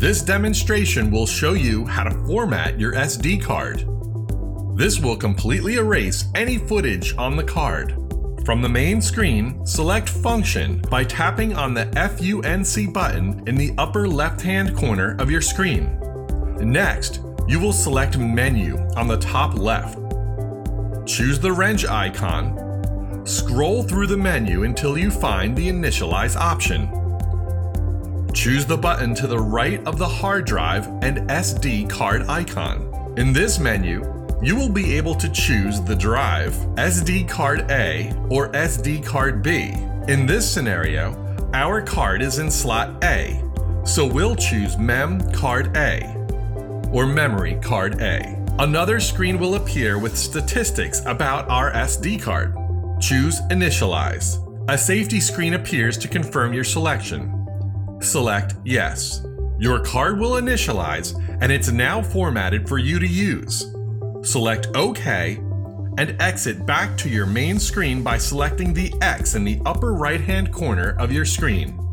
This demonstration will show you how to format your SD card. This will completely erase any footage on the card. From the main screen, select Function by tapping on the FUNC button in the upper left-hand corner of your screen. Next, you will select Menu on the top left. Choose the wrench icon. Scroll through the menu until you find the Initialize option. Choose the button to the right of the hard drive and SD card icon. In this menu, you will be able to choose the drive, SD card A or SD card B. In this scenario, our card is in slot A, so we'll choose Mem Card A or Memory Card A. Another screen will appear with statistics about our SD card. Choose Initialize. A safety screen appears to confirm your selection. Select Yes. Your card will initialize and it's now formatted for you to use. Select OK and exit back to your main screen by selecting the X in the upper right-hand corner of your screen.